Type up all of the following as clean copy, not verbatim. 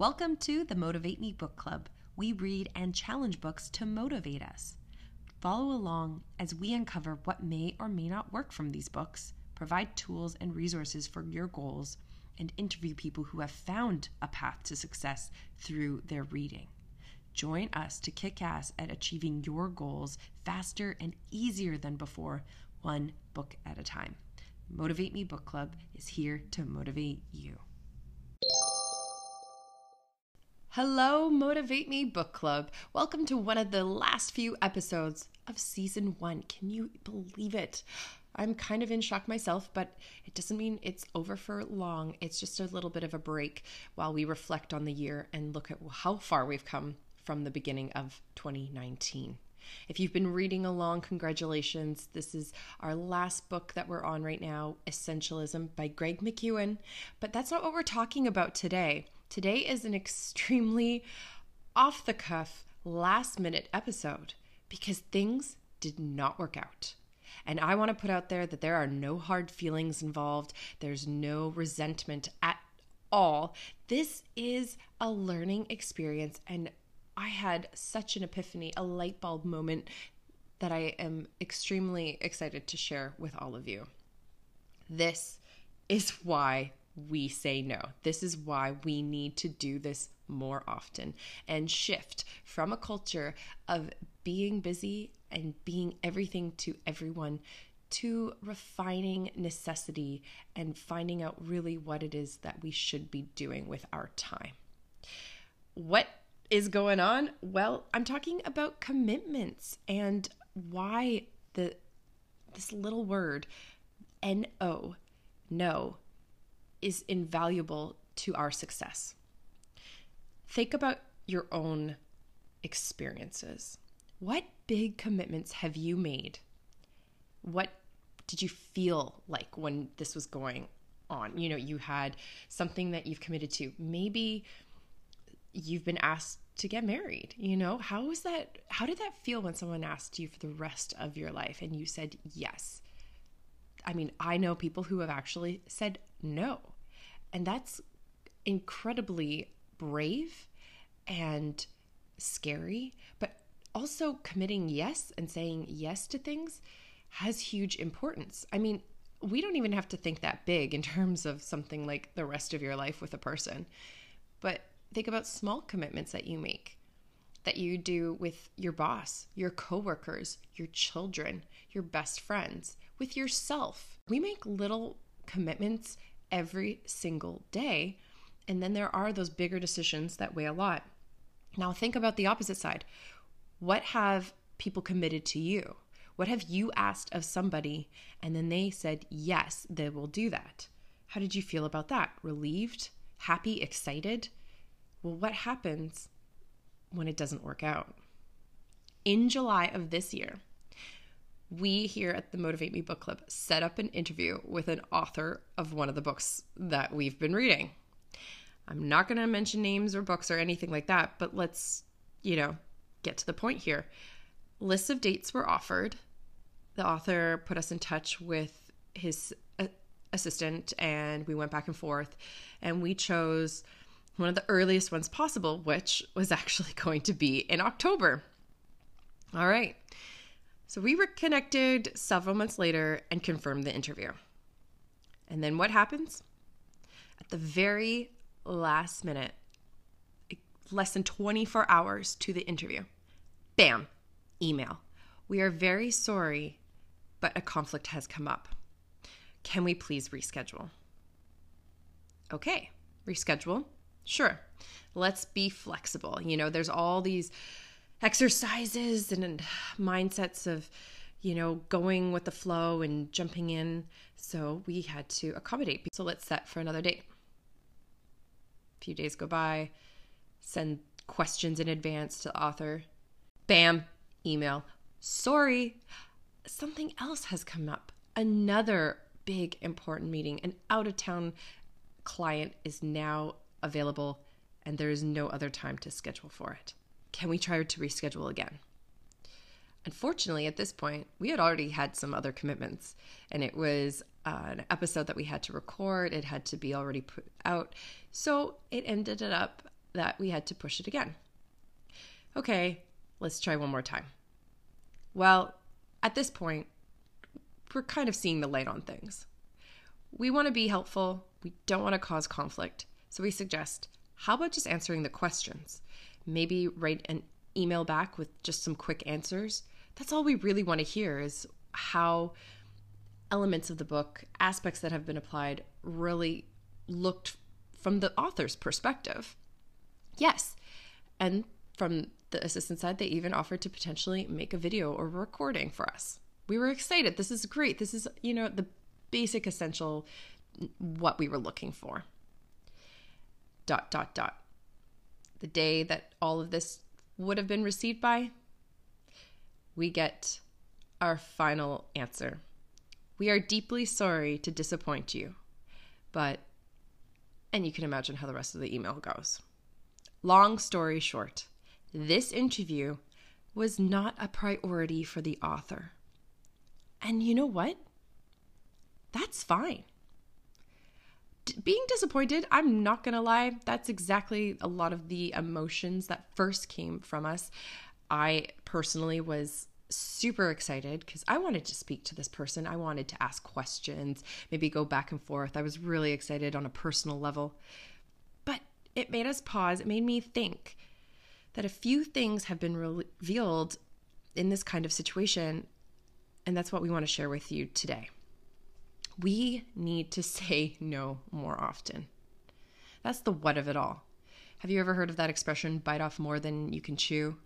Welcome to the Motivate Me Book Club. We read and challenge books to motivate us. Follow along as we uncover what may or may not work from these books, provide tools and resources for your goals, and interview people who have found a path to success through their reading. Join us to kick ass at achieving your goals faster and easier than before, one book at a time. Motivate Me Book Club is here to motivate you. Hello, Motivate Me Book Club. Welcome to one of the last few episodes of Season 1. Can you believe it? I'm kind of in shock myself, but it doesn't mean it's over for long. It's just a little bit of a break while we reflect on the year and look at how far we've come from the beginning of 2019. If you've been reading along, congratulations. This is our last book that we're on right now, Essentialism by Greg McKeown. But that's not what we're talking about today. Today is an extremely off-the-cuff, last-minute episode because things did not work out. And I want to put out there that there are no hard feelings involved. There's no resentment at all. This is a learning experience, and I had such an epiphany, a light bulb moment that I am extremely excited to share with all of you. This is why we say no. This is why we need to do this more often and shift from a culture of being busy and being everything to everyone to refining necessity and finding out really what it is that we should be doing with our time. What is going on? Well, I'm talking about commitments and why this little word, N-O, no, is invaluable to our success. Think about your own experiences. What big commitments have you made? What did you feel like when this was going on? You know, you had something that you've committed to. Maybe you've been asked to get married. You know, how was that? How did that feel when someone asked you for the rest of your life and you said yes? I mean, I know people who have actually said no, and that's incredibly brave and scary, but also committing yes and saying yes to things has huge importance. I mean, we don't even have to think that big in terms of something like the rest of your life with a person, but think about small commitments that you make, that you do with your boss, your coworkers, your children, your best friends, with yourself. We make little commitments every single day, and then there are those bigger decisions that weigh a lot. Now think about the opposite side. What have people committed to you? What have you asked of somebody, and then they said, yes, they will do that? How did you feel about that? Relieved? Happy? Excited? Well, what happens when it doesn't work out? In July of this year, we here at the Motivate Me Book Club set up an interview with an author of one of the books that we've been reading. I'm not going to mention names or books or anything like that, but let's, get to the point here. Lists of dates were offered. The author put us in touch with his assistant, and we went back and forth, and we chose one of the earliest ones possible, which was actually going to be in October. All right. So we were connected several months later and confirmed the interview. And then what happens? At the very last minute, less than 24 hours to the interview, bam, email. We are very sorry, but a conflict has come up. Can we please reschedule? Okay, reschedule. Sure. Let's be flexible. There's all these exercises and mindsets of, going with the flow and jumping in. So we had to accommodate. So let's set for another date. A few days go by, send questions in advance to the author. Bam, email. Sorry, something else has come up. Another big important meeting. An out-of-town client is now available, and there is no other time to schedule for it. Can we try to reschedule again? Unfortunately, at this point, we had already had some other commitments, and it was an episode that we had to record. It had to be already put out. So it ended up that we had to push it again. Okay, let's try one more time. Well, at this point, we're kind of seeing the light on things. We want to be helpful. We don't want to cause conflict. So we suggest, how about just answering the questions? Maybe write an email back with just some quick answers. That's all we really want to hear, is how elements of the book, aspects that have been applied, really looked from the author's perspective. Yes. And from the assistant side, they even offered to potentially make a video or recording for us. We were excited. This is great. This is, you know, the basic essential, what we were looking for. ... The day that all of this would have been received by, we get our final answer. We are deeply sorry to disappoint you, but, and you can imagine how the rest of the email goes. Long story short, this interview was not a priority for the author. And you know what? That's fine. Being disappointed, I'm not going to lie, that's exactly a lot of the emotions that first came from us. I personally was super excited because I wanted to speak to this person. I wanted to ask questions, maybe go back and forth. I was really excited on a personal level. But it made us pause. It made me think that a few things have been revealed in this kind of situation, and that's what we want to share with you today. We need to say no more often. That's the what of it all. Have you ever heard of that expression, bite off more than you can chew?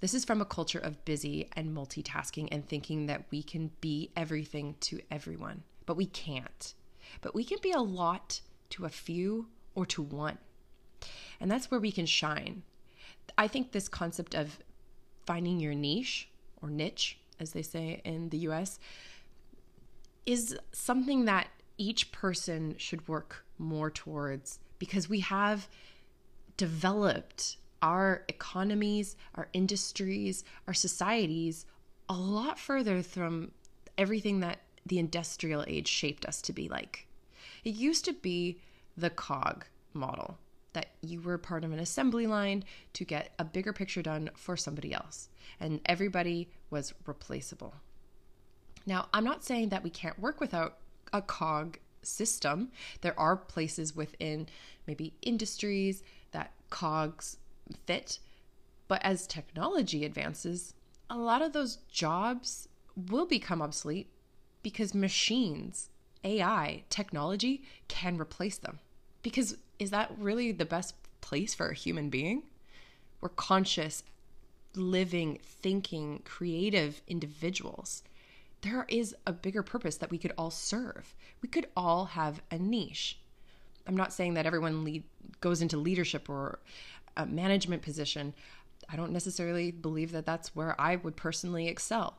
This is from a culture of busy and multitasking and thinking that we can be everything to everyone, but we can't. But we can be a lot to a few or to one. And that's where we can shine. I think this concept of finding your niche, or niche, as they say in the US, is something that each person should work more towards, because we have developed our economies, our industries, our societies a lot further from everything that the industrial age shaped us to be like. It used to be the cog model, that you were part of an assembly line to get a bigger picture done for somebody else, and everybody was replaceable. Now, I'm not saying that we can't work without a cog system. There are places within maybe industries that cogs fit, but as technology advances, a lot of those jobs will become obsolete because machines, AI, technology can replace them. Because is that really the best place for a human being? We're conscious, living, thinking, creative individuals. There is a bigger purpose that we could all serve. We could all have a niche. I'm not saying that everyone goes into leadership or a management position. I don't necessarily believe that that's where I would personally excel.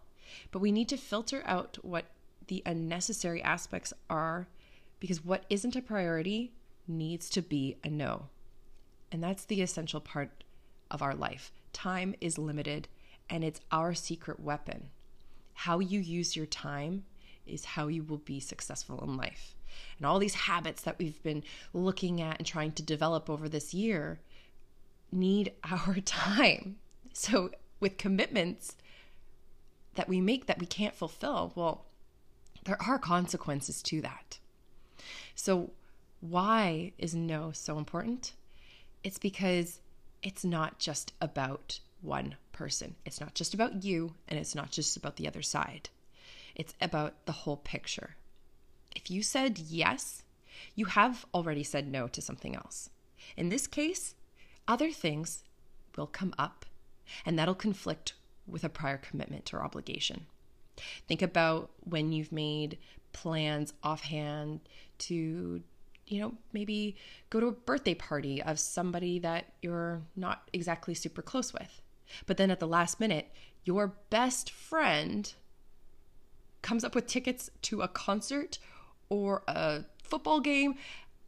But we need to filter out what the unnecessary aspects are, because what isn't a priority needs to be a no. And that's the essential part of our life. Time is limited, and it's our secret weapon. How you use your time is how you will be successful in life. And all these habits that we've been looking at and trying to develop over this year need our time. So with commitments that we make that we can't fulfill, well, there are consequences to that. So why is no so important? It's because it's not just about one person. It's not just about you, and it's not just about the other side. It's about the whole picture. If you said yes, you have already said no to something else. In this case, other things will come up, and that'll conflict with a prior commitment or obligation. Think about when you've made plans offhand to, you know, maybe go to a birthday party of somebody that you're not exactly super close with. But then at the last minute, your best friend comes up with tickets to a concert or a football game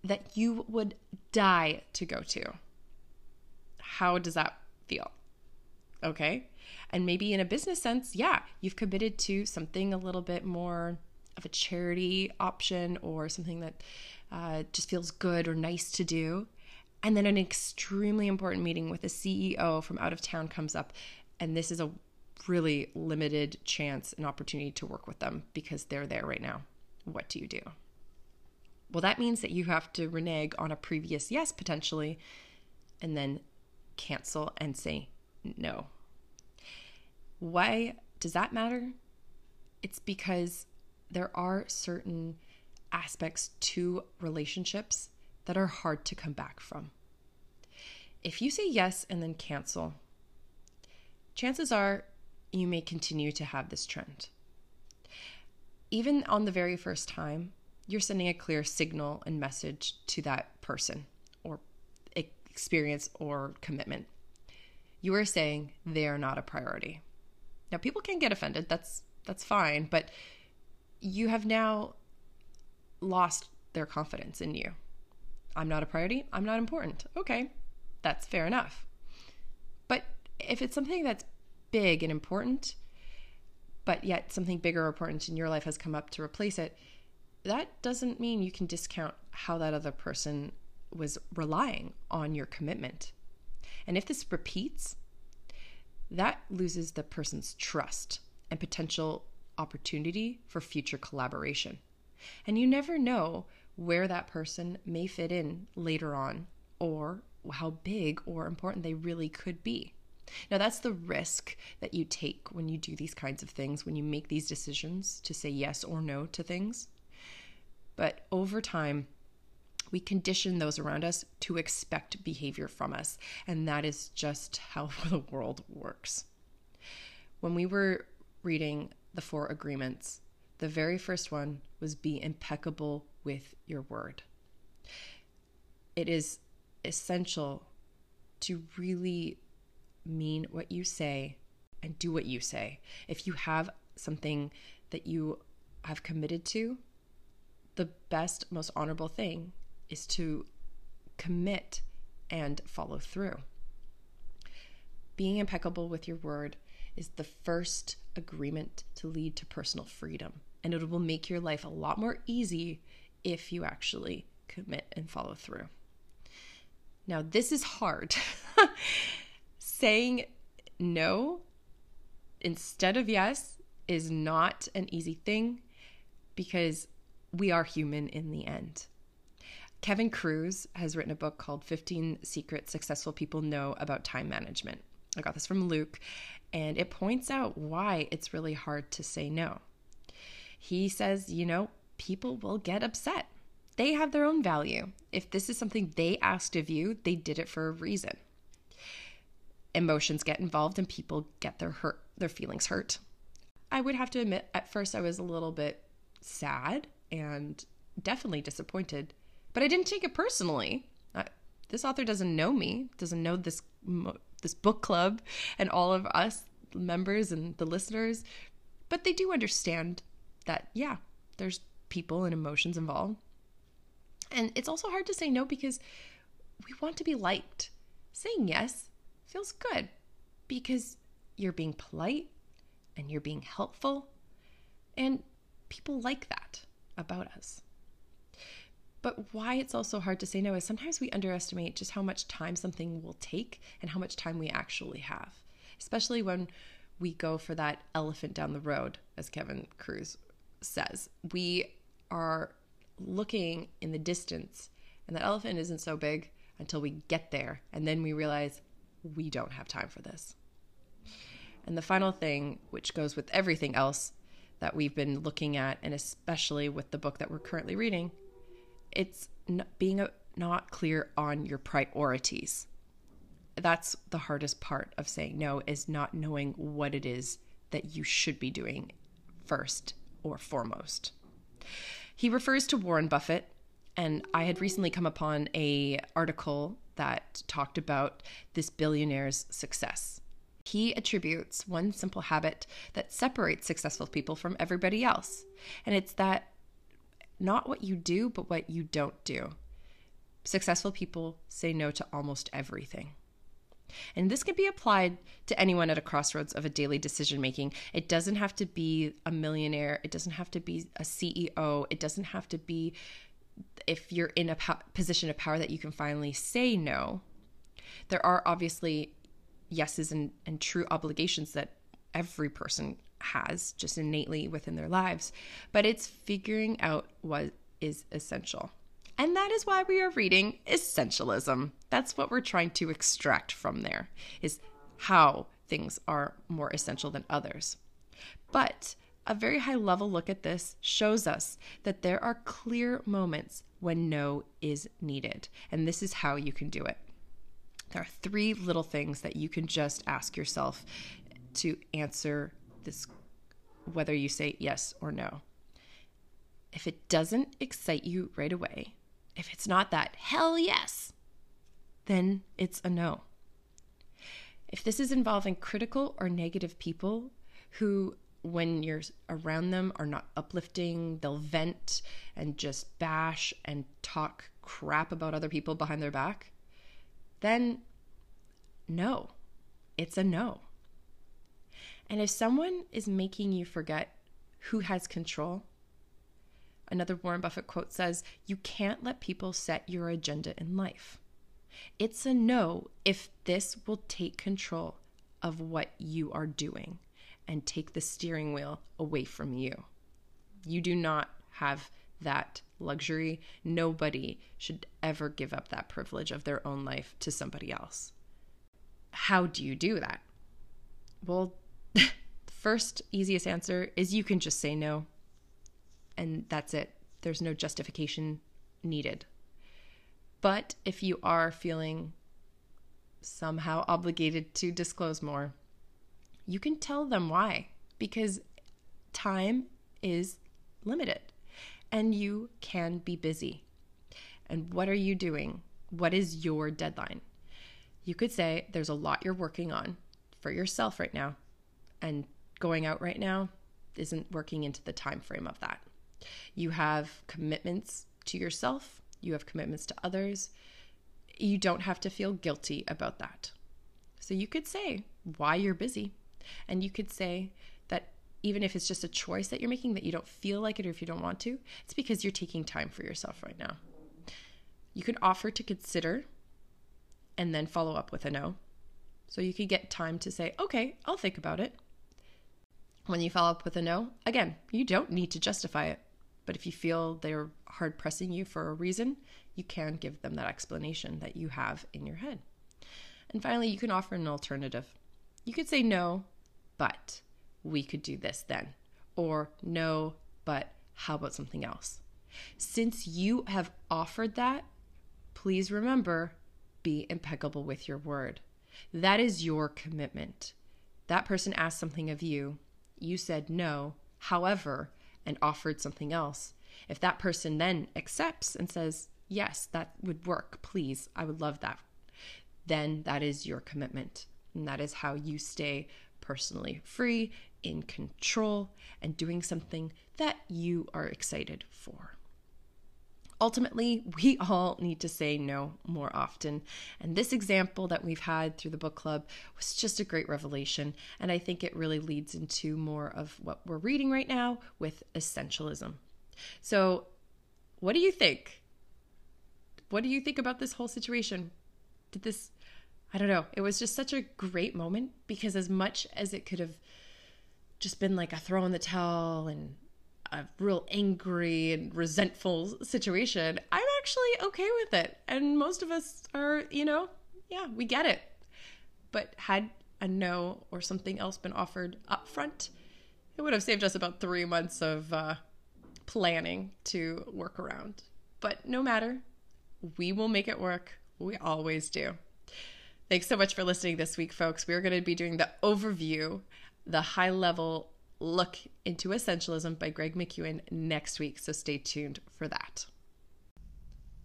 that you would die to go to. How does that feel? Okay. And maybe in a business sense, yeah, you've committed to something a little bit more of a charity option, or something that just feels good or nice to do. And then an extremely important meeting with a CEO from out of town comes up, and this is a really limited chance and opportunity to work with them because they're there right now. What do? Well, that means that you have to renege on a previous yes, potentially, and then cancel and say no. Why does that matter? It's because there are certain aspects to relationships that are hard to come back from. If you say yes and then cancel, chances are you may continue to have this trend. Even on the very first time, you're sending a clear signal and message to that person or experience or commitment. You are saying they are not a priority. Now, people can get offended. That's fine. But you have now lost their confidence in you. I'm not a priority. I'm not important. Okay, that's fair enough. But if it's something that's big and important, but yet something bigger or important in your life has come up to replace it, that doesn't mean you can discount how that other person was relying on your commitment. And if this repeats, that loses the person's trust and potential opportunity for future collaboration. And you never know where that person may fit in later on or how big or important they really could be. Now, that's the risk that you take when you do these kinds of things, when you make these decisions to say yes or no to things. But over time, we condition those around us to expect behavior from us. And that is just how the world works. When we were reading The Four Agreements, the very first one was be impeccable with your word. It is essential to really mean what you say and do what you say. If you have something that you have committed to, the best, most honorable thing is to commit and follow through. Being impeccable with your word is the first agreement to lead to personal freedom, and it will make your life a lot more easy if you actually commit and follow through. Now, this is hard. Saying no instead of yes is not an easy thing because we are human in the end. Kevin Kruse has written a book called 15 Secrets Successful People Know About Time Management. I got this from Luke, and it points out why it's really hard to say no. He says, people will get upset. They have their own value. If this is something they asked of you, they did it for a reason. Emotions get involved and people get their feelings hurt. I would have to admit, at first I was a little bit sad and definitely disappointed, but I didn't take it personally. This author doesn't know me, doesn't know this book club and all of us members and the listeners, but they do understand that, yeah, there's people and emotions involved. And it's also hard to say no because we want to be liked. Saying yes feels good because you're being polite and you're being helpful, and people like that about us. But why it's also hard to say no is sometimes we underestimate just how much time something will take and how much time we actually have, especially when we go for that elephant down the road, as Kevin Kruse says. We are looking in the distance, and that elephant isn't so big until we get there, and then we realize we don't have time for this. And the final thing, which goes with everything else that we've been looking at, and especially with the book that we're currently reading, it's being not clear on your priorities. That's the hardest part of saying no, is not knowing what it is that you should be doing first or foremost. He refers to Warren Buffett, and I had recently come upon an article that talked about this billionaire's success. He attributes one simple habit that separates successful people from everybody else, and it's that not what you do, but what you don't do. Successful people say no to almost everything. And this can be applied to anyone at a crossroads of a daily decision-making. It doesn't have to be a millionaire. It doesn't have to be a CEO. It doesn't have to be if you're in a position of power that you can finally say no. There are obviously yeses and true obligations that every person has just innately within their lives, but it's figuring out what is essential. And that is why we are reading Essentialism. That's what we're trying to extract from there, is how things are more essential than others. But a very high level look at this shows us that there are clear moments when no is needed. And this is how you can do it. There are three little things that you can just ask yourself to answer this, whether you say yes or no. If it doesn't excite you right away, if it's not that hell yes, then it's a no. If this is involving critical or negative people who, when you're around them, are not uplifting, they'll vent and just bash and talk crap about other people behind their back, then no, it's a no. And if someone is making you forget who has control, another Warren Buffett quote says, you can't let people set your agenda in life. It's a no if this will take control of what you are doing and take the steering wheel away from you. You do not have that luxury. Nobody should ever give up that privilege of their own life to somebody else. How do you do that? Well, the first easiest answer is you can just say no. And that's it. There's no justification needed. But if you are feeling somehow obligated to disclose more, you can tell them why, because time is limited and you can be busy. And what are you doing? What is your deadline? You could say there's a lot you're working on for yourself right now, and going out right now isn't working into the time frame of that. You have commitments to yourself. You have commitments to others. You don't have to feel guilty about that. So you could say why you're busy. And you could say that even if it's just a choice that you're making, that you don't feel like it, or if you don't want to, it's because you're taking time for yourself right now. You could offer to consider and then follow up with a no. So you could get time to say, okay, I'll think about it. When you follow up with a no, again, you don't need to justify it. But if you feel they're hard pressing you for a reason, you can give them that explanation that you have in your head. And finally, you can offer an alternative. You could say no, but we could do this then. Or no, but how about something else? Since you have offered that, please remember, be impeccable with your word. That is your commitment. That person asked something of you. You said no, however, and offered something else. If that person then accepts and says, yes, that would work, please, I would love that, then that is your commitment. And that is how you stay personally free, in control, and doing something that you are excited for. Ultimately, we all need to say no more often. And this example that we've had through the book club was just a great revelation. And I think it really leads into more of what we're reading right now with essentialism. So what do you think? What do you think about this whole situation? Did this, I don't know, it was just such a great moment, because as much as it could have just been like a throw in the towel and a real angry and resentful situation, I'm actually okay with it. And most of us are, yeah, we get it. But had a no or something else been offered up front, it would have saved us about 3 months of planning to work around. But no matter, we will make it work. We always do. Thanks so much for listening this week, folks. We're going to be doing the overview, the high level look into Essentialism by Greg McKeown next week, so stay tuned for that.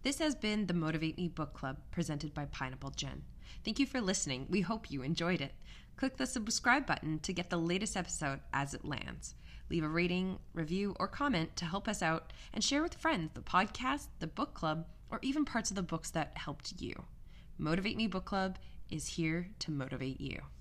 This has been the Motivate Me Book Club, presented by Pineapple Jen. Thank you for listening. We hope you enjoyed it. Click the subscribe button to get the latest episode as it lands. Leave a rating, review, or comment to help us out, and share with friends the podcast, the book club, or even parts of the books that helped you. Motivate Me Book Club is here to motivate you.